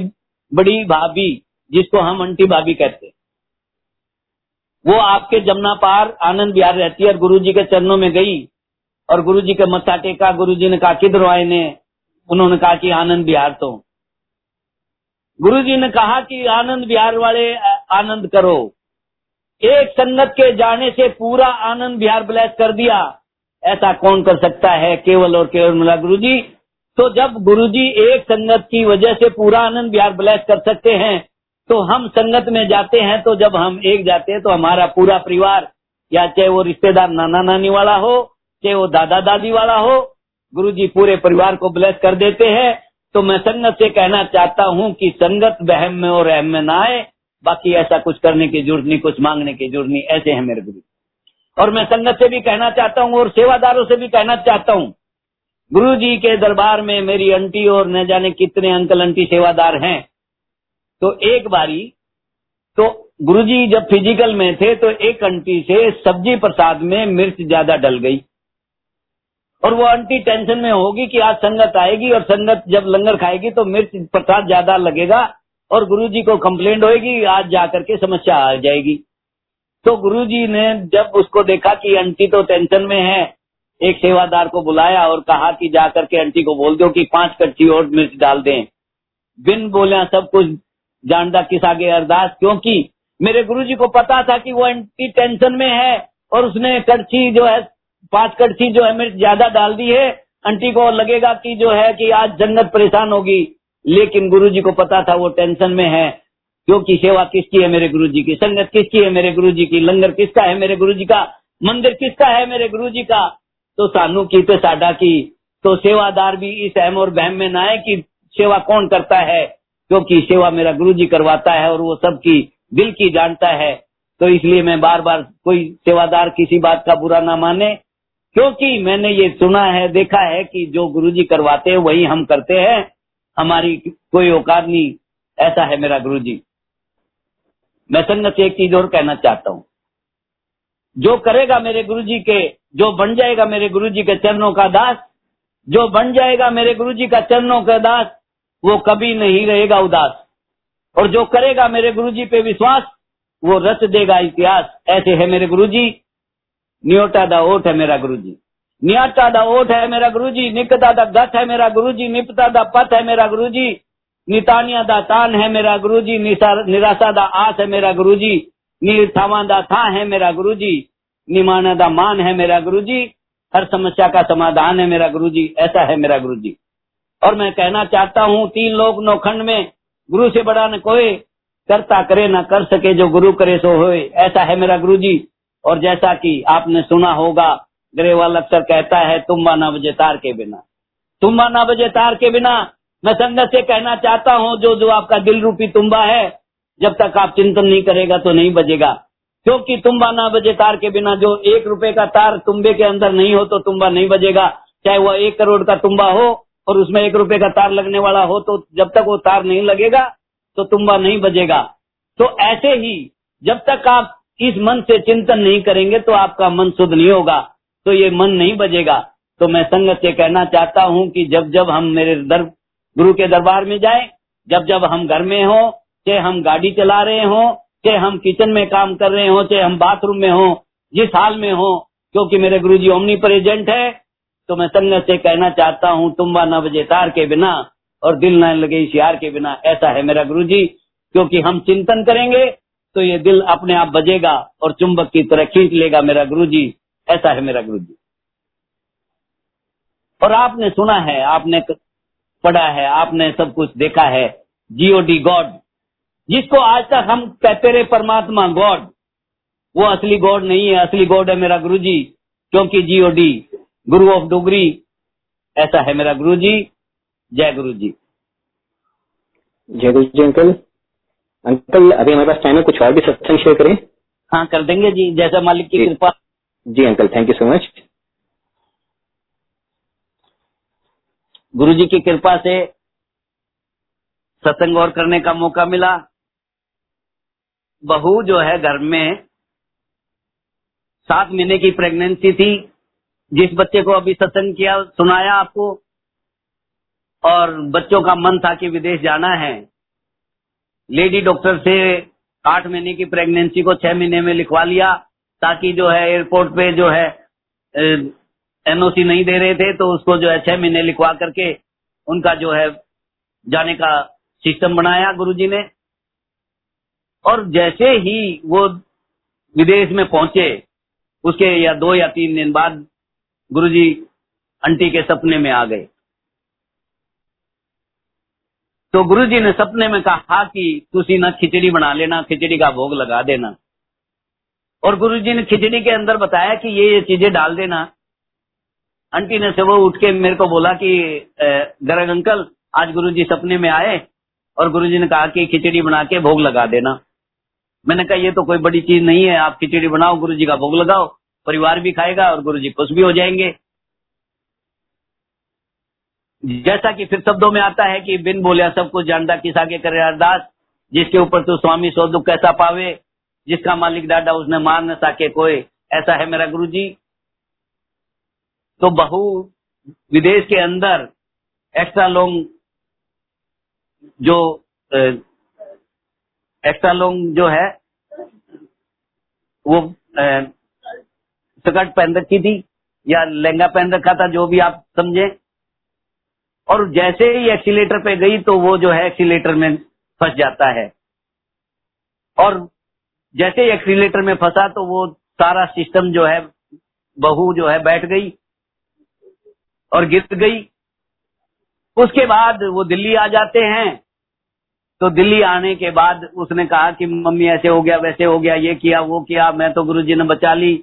बड़ी भाभी, जिसको हम आंटी भाभी कहते, वो आपके जमुना पार आनंद बिहार रहती है और गुरुजी के चरणों में गई और गुरुजी के मत्था टेका। गुरुजी ने कहा किधर आए ने, उन्होंने कहा कि आनंद बिहार। तो गुरुजी ने कहा कि आनंद बिहार वाले आनंद करो। एक संगत के जाने से पूरा आनंद बिहार ब्लेस कर दिया, ऐसा कौन कर सकता है, केवल और केवल मिला गुरुजी। तो जब गुरुजी एक संगत की वजह से पूरा आनंद बिहार ब्लेस कर सकते हैं, तो हम संगत में जाते हैं, तो जब हम एक जाते हैं तो हमारा पूरा परिवार, या चाहे वो रिश्तेदार नाना नानी वाला हो, चाहे वो दादा दादी वाला हो, गुरुजी पूरे परिवार को ब्लेस कर देते हैं। तो मैं संगत से कहना चाहता हूँ कि संगत बहम में और रहम में ना आए। बाकी ऐसा कुछ करने की जरूरत नहीं, कुछ मांगने की जरूरत नहीं, ऐसे है मेरे गुरु। और मैं संगत से भी कहना चाहता हूँ और सेवादारों से भी कहना चाहता हूँ, गुरुजी के दरबार में मेरी आंटी और न जाने कितने अंकल आंटी सेवादार हैं। तो एक बारी तो गुरुजी जब फिजिकल में थे तो एक आंटी से सब्जी प्रसाद में मिर्च ज्यादा डल गई और वो आंटी टेंशन में होगी कि आज संगत आएगी और संगत जब लंगर खाएगी तो मिर्च प्रसाद ज्यादा लगेगा और गुरुजी को कंप्लेंट होएगी, आज जाकर के समस्या आ जाएगी। तो गुरुजी ने जब उसको देखा कि आंटी तो टेंशन में है, एक सेवादार को बुलाया और कहा कि जाकर के आंटी को बोल दो कि 5 कड़छी और मिर्च डाल दें। बिन बोला सब कुछ जानदा किस आगे अरदास, क्योंकि मेरे गुरुजी को पता था कि वो आंटी टेंशन में है और उसने कड़छी जो है 5 कड़छी जो है मिर्च ज्यादा डाल दी है। आंटी को लगेगा कि जो है कि आज जन्नत परेशान होगी, लेकिन गुरुजी को पता था वो टेंशन में है, क्योंकि सेवा किसकी है मेरे गुरुजी की, संगत किसकी है मेरे गुरुजी की, लंगर किसका है मेरे गुरुजी का, मंदिर किसका है मेरे गुरुजी का। तो सानू की पे साडा की। तो सेवादार भी इस अहम और बहम में ना आए कि सेवा कौन करता है, क्योंकि सेवा मेरा गुरुजी करवाता है और वो सबकी दिल की जानता है। तो इसलिए मैं बार बार कोई सेवादार किसी बात का बुरा ना माने, क्योंकि मैंने ये सुना है, देखा है कि जो गुरुजी करवाते हैं वही हम करते हैं, हमारी कोई औकात नहीं, ऐसा है मेरा गुरुजी। मैं संगत से एक चीज और कहना चाहता हूँ, जो करेगा मेरे गुरुजी के, जो बन जाएगा मेरे गुरुजी के चरणों का दास, जो बन जाएगा मेरे गुरुजी का चरणों का दास, वो कभी नहीं रहेगा उदास। और जो करेगा मेरे गुरुजी पे विश्वास, वो रच देगा इतिहास, ऐसे है मेरे गुरुजी। न्योटा दा ओठ है मेरा गुरुजी, न्याटा दा ओठ है मेरा गुरुजी, निकता दा गठ है मेरा गुरुजी, निपता दा पथ है मेरा गुरुजी, नितानिया दा तान है मेरा गुरुजी, निराशा दा आस है मेरा गुरुजी, निरथावा दा था है मेरा गुरुजी, निमाना दा मान है मेरा गुरुजी, हर समस्या का समाधान है मेरा गुरुजी, ऐसा है मेरा गुरुजी। और मैं कहना चाहता हूँ, 3 लोक नौखंड में गुरु से बड़ा न कोई, करता करे न कर सके, जो गुरु करे सो होए, ऐसा है मेरा गुरुजी। और जैसा कि आपने सुना होगा, ग्रेवाल अक्सर कहता है तुम्बा ना बजे तार के बिना, तुम्बा ना बजे तार के बिना। मैं संगत से कहना चाहता हूँ, जो जो आपका दिल रूपी तुम्बा है, जब तक आप चिंतन नहीं करेगा तो नहीं बजेगा, क्योंकि तुम्बा ना बजे तार के बिना। जो 1 रुपए का तार तुम्बे के अंदर नहीं हो तो तुम्बा नहीं बजेगा, चाहे वो 1 करोड़ का तुम्बा हो और उसमें 1 रुपए का तार लगने वाला हो, तो जब तक वो तार नहीं लगेगा तो तुम्बा नहीं बजेगा। तो ऐसे ही जब तक आप इस मन से चिंतन नहीं करेंगे तो आपका मन शुद्ध नहीं होगा, तो ये मन नहीं बजेगा। तो मैं संगत से कहना चाहता हूँ कि जब जब हम मेरे गुरु के दरबार में जाएं, जब जब हम घर में हो, चाहे हम गाड़ी चला रहे हो, चाहे हम किचन में काम कर रहे हो, चाहे हम बाथरूम में हो, जिस हाल में हो, क्योंकि मेरे गुरुजी ओमनी प्रेजेंट है, तो मैं संगत से कहना चाहता हूँ, तुम्बा न बजे तार के बिना और दिल न लगे इश्यार के बिना। ऐसा है मेरा गुरुजी, क्योंकि हम चिंतन करेंगे तो ये दिल अपने आप बजेगा और चुंबक की तरह खींच लेगा मेरा गुरुजी। ऐसा है मेरा गुरुजी। और आपने सुना है, आपने पढ़ा है, आपने सब कुछ देखा है। जीओडी गॉड, जिसको आज तक हम कहते रहे परमात्मा गॉड, वो असली गॉड नहीं है। असली गॉड है मेरा गुरुजी, क्योंकि जीओडी गुरु ऑफ डोगरी। ऐसा है मेरा गुरुजी। जय गुरुजी। जय गुरुजी। अंकल अभी हमारे पास टाइम है, कुछ और भी सत्संग शेयर करें? हाँ, कर देंगे जी, जैसा मालिक की कृपा। जी uncle, thank you so much. गुरुजी की कृपा से सत्संग और करने का मौका मिला। बहू जो है घर में 7 महीने की प्रेगनेंसी थी, जिस बच्चे को अभी सत्संग किया सुनाया आपको, और बच्चों का मन था कि विदेश जाना है। लेडी डॉक्टर से 8 महीने की प्रेगनेंसी को 6 महीने में लिखवा लिया, ताकि जो है एयरपोर्ट पे जो है एनओसी नहीं दे रहे थे, तो उसको जो है 6 महीने लिखवा करके उनका जो है जाने का सिस्टम बनाया गुरुजी ने। और जैसे ही वो विदेश में पहुंचे, उसके या 2 या 3 दिन बाद गुरुजी आंटी के सपने में आ गए। तो गुरुजी ने सपने में कहा कि तुसी ना खिचड़ी बना लेना, खिचड़ी का भोग लगा देना। और गुरुजी ने खिचड़ी के अंदर बताया कि ये चीजें डाल देना। आंटी ने से वो उठ के मेरे को बोला कि गर्ग अंकल, आज गुरुजी सपने में आए और गुरुजी ने कहा कि खिचड़ी बना के भोग लगा देना। मैंने कहा ये तो कोई बड़ी चीज नहीं है, आप खिचड़ी बनाओ, गुरुजी का भोग लगाओ, परिवार भी खाएगा और गुरुजी खुश भी हो जाएंगे। जैसा कि फिर शब्दों में आता है कि बिन बोलिया सब कुछ जानता किस आगे करे अरदास, जिसके ऊपर तू स्वामी सो दुख कैसा पावे, जिसका मालिक डाडा उसने मार न सके कोई। ऐसा है मेरा गुरुजी। तो बहू विदेश के अंदर एक्स्ट्रा लॉन्ग जो है वो स्कर्ट पहन रखी थी या लहंगा पहन रखा था, जो भी आप समझे। और जैसे ही एक्सीलेटर पे गई तो वो जो है एक्सीलेटर में फंस जाता है, और जैसे ही एक्सीलेटर में फंसा तो वो सारा सिस्टम जो है, बहू जो है बैठ गई और गिर गई। उसके बाद वो दिल्ली आ जाते हैं। तो दिल्ली आने के बाद उसने कहा कि मम्मी ऐसे हो गया, वैसे हो गया, ये किया, वो किया, मैं तो गुरुजी ने बचा ली।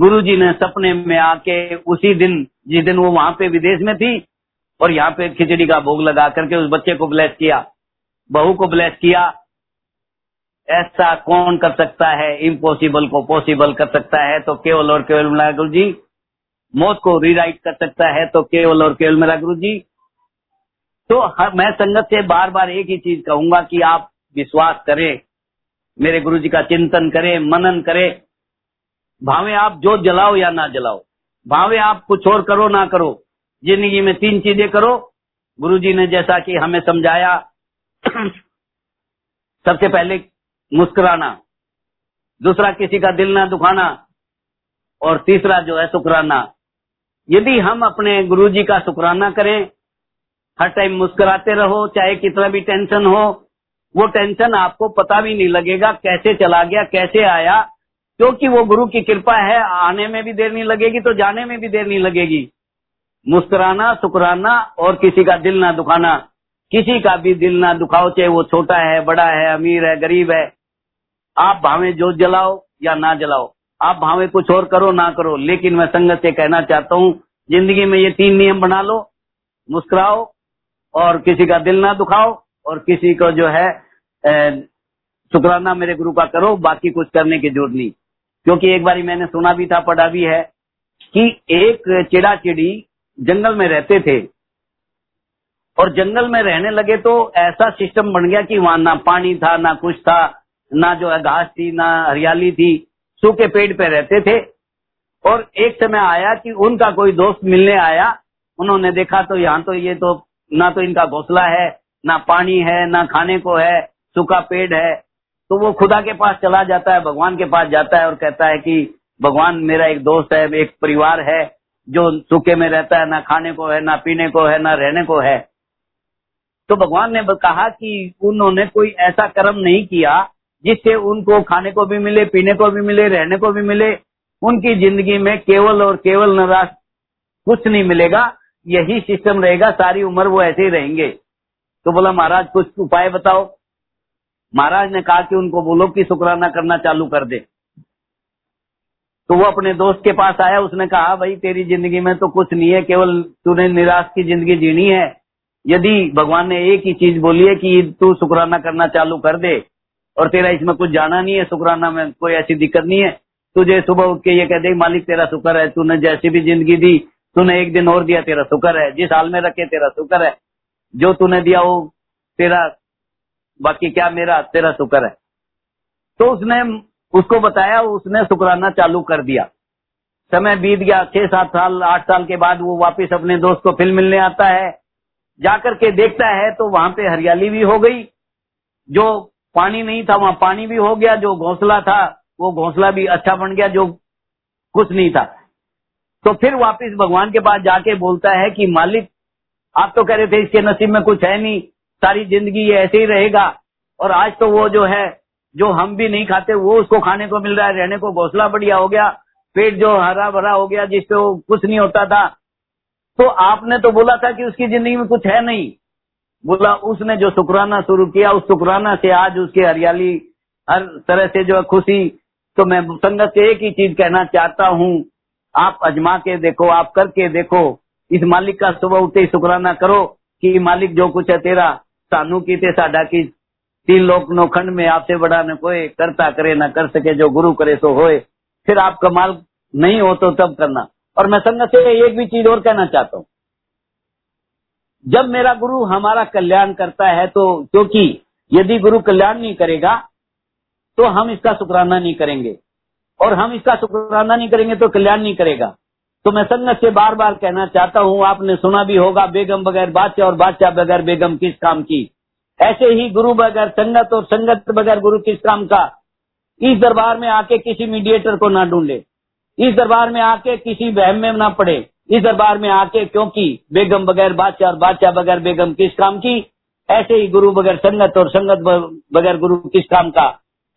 गुरुजी ने सपने में आके उसी दिन, जिस दिन वो वहां पे विदेश में थी और यहाँ पे खिचड़ी का भोग लगा करके उस बच्चे को ब्लेस किया, बहू को ब्लेस किया। ऐसा कौन कर सकता है? इम्पॉसिबल को पॉसिबल कर सकता है तो केवल और केवल मेरा गुरुजी। मौत को रीराइट कर सकता है तो केवल और केवल मेरा गुरुजी। तो मैं संगत से बार बार एक ही चीज कहूंगा कि आप विश्वास करें, मेरे गुरुजी का चिंतन करें, मनन करें। भावे आप जो जलाओ या ना जलाओ, भावे आप कुछ और करो ना करो, जिंदगी में 3 चीजें करो। गुरुजी ने जैसा कि हमें समझाया, सबसे पहले मुस्कुराना, दूसरा किसी का दिल ना दुखाना, और तीसरा जो है शुकराना। यदि हम अपने गुरुजी का शुकराना करें, हर टाइम मुस्कुराते रहो, चाहे कितना भी टेंशन हो, वो टेंशन आपको पता भी नहीं लगेगा कैसे चला गया, कैसे आया, क्योंकि वो गुरु की कृपा है। आने में भी देर नहीं लगेगी तो जाने में भी देर नहीं लगेगी। मुस्कुराना, शुकराना और किसी का दिल ना दुखाना। किसी का भी दिल ना दुखाओ, चाहे वो छोटा है, बड़ा है, अमीर है, गरीब है। आप भावे जोत जलाओ या ना जलाओ, आप भावे कुछ और करो ना करो, लेकिन मैं संगत से कहना चाहता हूँ, जिंदगी में ये 3 नियम बना लो। मुस्कुराओ और किसी का दिल ना दुखाओ और किसी को जो है शुकराना मेरे गुरु का करो, बाकी कुछ करने की जरूरत नहीं। क्योंकि एक बारी मैंने सुना भी था, पढ़ा भी है कि एक चिड़ा चिड़ी जंगल में रहते थे, और जंगल में रहने लगे तो ऐसा सिस्टम बन गया कि वहां ना पानी था, ना कुछ था, ना जो है घास थी, ना हरियाली थी, सूखे पेड़ पे रहते थे। और एक समय आया कि उनका कोई दोस्त मिलने आया। उन्होंने देखा तो यहाँ तो ये तो ना तो इनका घोंसला है, ना पानी है, ना खाने को है, सूखा पेड़ है। तो वो खुदा के पास चला जाता है, भगवान के पास जाता है और कहता है कि भगवान, मेरा एक दोस्त है, एक परिवार है, जो सूखे में रहता है, ना खाने को है, ना पीने को है, ना रहने को है। तो भगवान ने कहा कि उन्होंने कोई ऐसा कर्म नहीं किया जिससे उनको खाने को भी मिले, पीने को भी मिले, रहने को भी मिले। उनकी जिंदगी में केवल और केवल निराश, कुछ नहीं मिलेगा, यही सिस्टम रहेगा, सारी उम्र वो ऐसे ही रहेंगे। तो बोला महाराज कुछ उपाय बताओ। महाराज ने कहा कि उनको बोलो कि शुक्राना करना चालू कर दे। तो वो अपने दोस्त के पास आया, उसने कहा भाई तेरी जिंदगी में तो कुछ नहीं है, केवल तूने निराश की जिंदगी जीनी है। यदि भगवान ने एक ही चीज बोली है कि तू शुक्राना करना चालू कर दे और तेरा इसमें कुछ जाना नहीं है, शुक्राना में कोई ऐसी दिक्कत नहीं है, तुझे सुबह उठ के ये कह दे मालिक तेरा शुक्र है, तूने जैसी भी जिंदगी दी, तूने एक दिन और दिया तेरा शुक्र है, जिस हाल में रखे तेरा शुक्र है, जो तूने दिया वो तेरा, बाकी क्या मेरा, तेरा शुक्र है। तो उसने उसको बताया, उसने शुक्राना चालू कर दिया। समय बीत गया, 6-7 साल 8 साल के बाद वो वापस अपने दोस्त को फिर मिलने आता है। जाकर के देखता है तो वहां पे हरियाली भी हो गई, जो पानी नहीं था वहां पानी भी हो गया, जो घोंसला था वो घोंसला भी अच्छा बन गया, जो कुछ नहीं था। तो फिर वापस भगवान के पास जाके बोलता है कि मालिक आप तो कह रहे थे इसके नसीब में कुछ है नहीं, सारी जिंदगी ये ऐसे ही रहेगा, और आज तो वो जो है, जो हम भी नहीं खाते वो उसको खाने को मिल रहा है, रहने को घोंसला बढ़िया हो गया, पेट जो हरा भरा हो गया जिसपे वो कुछ नहीं होता था। तो आपने तो बोला था कि उसकी जिंदगी में कुछ है नहीं। बोला उसने जो शुक्राना शुरू किया, उस शुक्राना से आज उसकी हरियाली, हर तरह से जो खुशी। तो मैं संगत से एक ही चीज कहना चाहता हूँ, आप आजमा के देखो, आप करके देखो, इस मालिक का सुबह उठते ही शुक्राना करो कि मालिक जो कुछ है तेरा, सानू की ते साडा की, तीन लोक नौखंड में आपसे बड़ा न कोई, करता करे ना कर सके, जो गुरु करे सो होए। फिर आप कमाल नहीं हो तो तब करना। और मैं संगत से एक भी चीज और कहना चाहता हूँ, जब मेरा गुरु हमारा कल्याण करता है तो, क्योंकि यदि गुरु कल्याण नहीं करेगा तो हम इसका शुक्राना नहीं करेंगे, और हम इसका शुक्राना नहीं करेंगे तो कल्याण नहीं करेगा। तो मैं संगत से बार बार कहना चाहता हूँ, आपने सुना भी होगा, बेगम बगैर बादशाह और बादशाह बगैर बेगम किस काम की। ऐसे ही गुरु बगैर संगत और संगत बगैर गुरु किस काम का। इस दरबार में आके किसी मीडिएटर को ना ढूंढे, इस दरबार में आके किसी बहम में ना पड़े, इस दरबार में आके, क्योंकि बेगम बगैर बादशाह और बादशाह बगैर बेगम किस काम की। ऐसे ही गुरु बगैर संगत और संगत बगैर गुरु किस काम का,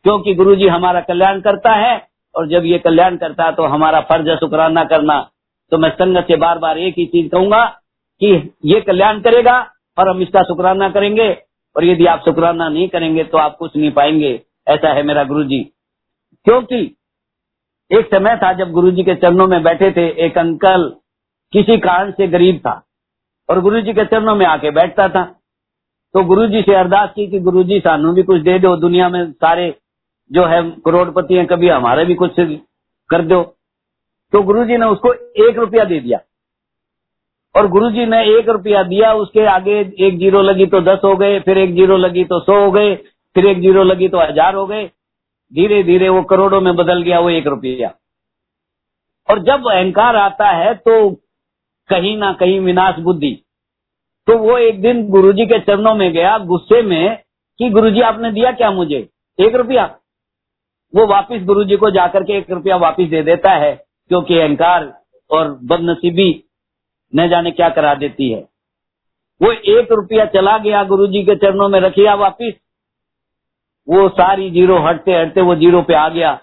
क्योंकि गुरु जी हमारा कल्याण करता है, और जब ये कल्याण करता है तो हमारा फर्ज है शुक्राना करना। तो मैं संगत से बार बार एक ही चीज कहूंगा कि ये कल्याण करेगा और हम इसका शुक्राना करेंगे, और यदि आप शुक्राना नहीं करेंगे तो आप कुछ नहीं पाएंगे। ऐसा है मेरा गुरुजी। क्योंकि एक समय था जब गुरुजी के चरणों में बैठे थे, एक अंकल किसी कारण से गरीब था और गुरुजी के चरणों में आके बैठता था। तो गुरुजी से अरदास की कि गुरुजी सानू भी कुछ दे दो, दुनिया में सारे जो है करोड़पति हैं, कभी हमारे भी कुछ कर दो। तो गुरुजी ने उसको 1 रुपया दे दिया, और गुरुजी ने 1 रुपया दिया, उसके आगे 1 जीरो लगी तो 10 हो गए, फिर 1 जीरो लगी तो 100 हो गए, फिर 1 जीरो लगी तो 1000 हो गए। धीरे धीरे वो करोड़ों में बदल गया वो 1 रुपया। और जब अहंकार आता है तो कहीं ना कहीं विनाश बुद्धि। तो वो एक दिन गुरुजी के चरणों में गया गुस्से में कि गुरुजी आपने दिया क्या मुझे 1 रुपया। वो वापिस गुरुजी को जाकर के 1 रुपया वापिस दे देता है, क्योंकि अहंकार और बदनसीबी न जाने क्या करा देती है। वो 1 रुपया चला गया, गुरुजी के चरणों में रखिया वापिस, वो सारी जीरो हटते हटते वो 0 पे आ गया।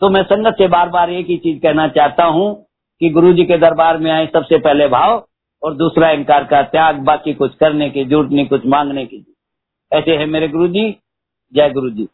तो मैं संगत से बार बार एक ही चीज कहना चाहता हूँ कि गुरुजी के दरबार में आए सबसे पहले भाव, और दूसरा अहंकार का त्याग, बाकी कुछ करने की जरूरत नहीं, कुछ मांगने की। ऐसे है मेरे गुरुजी। जय गुरुजी।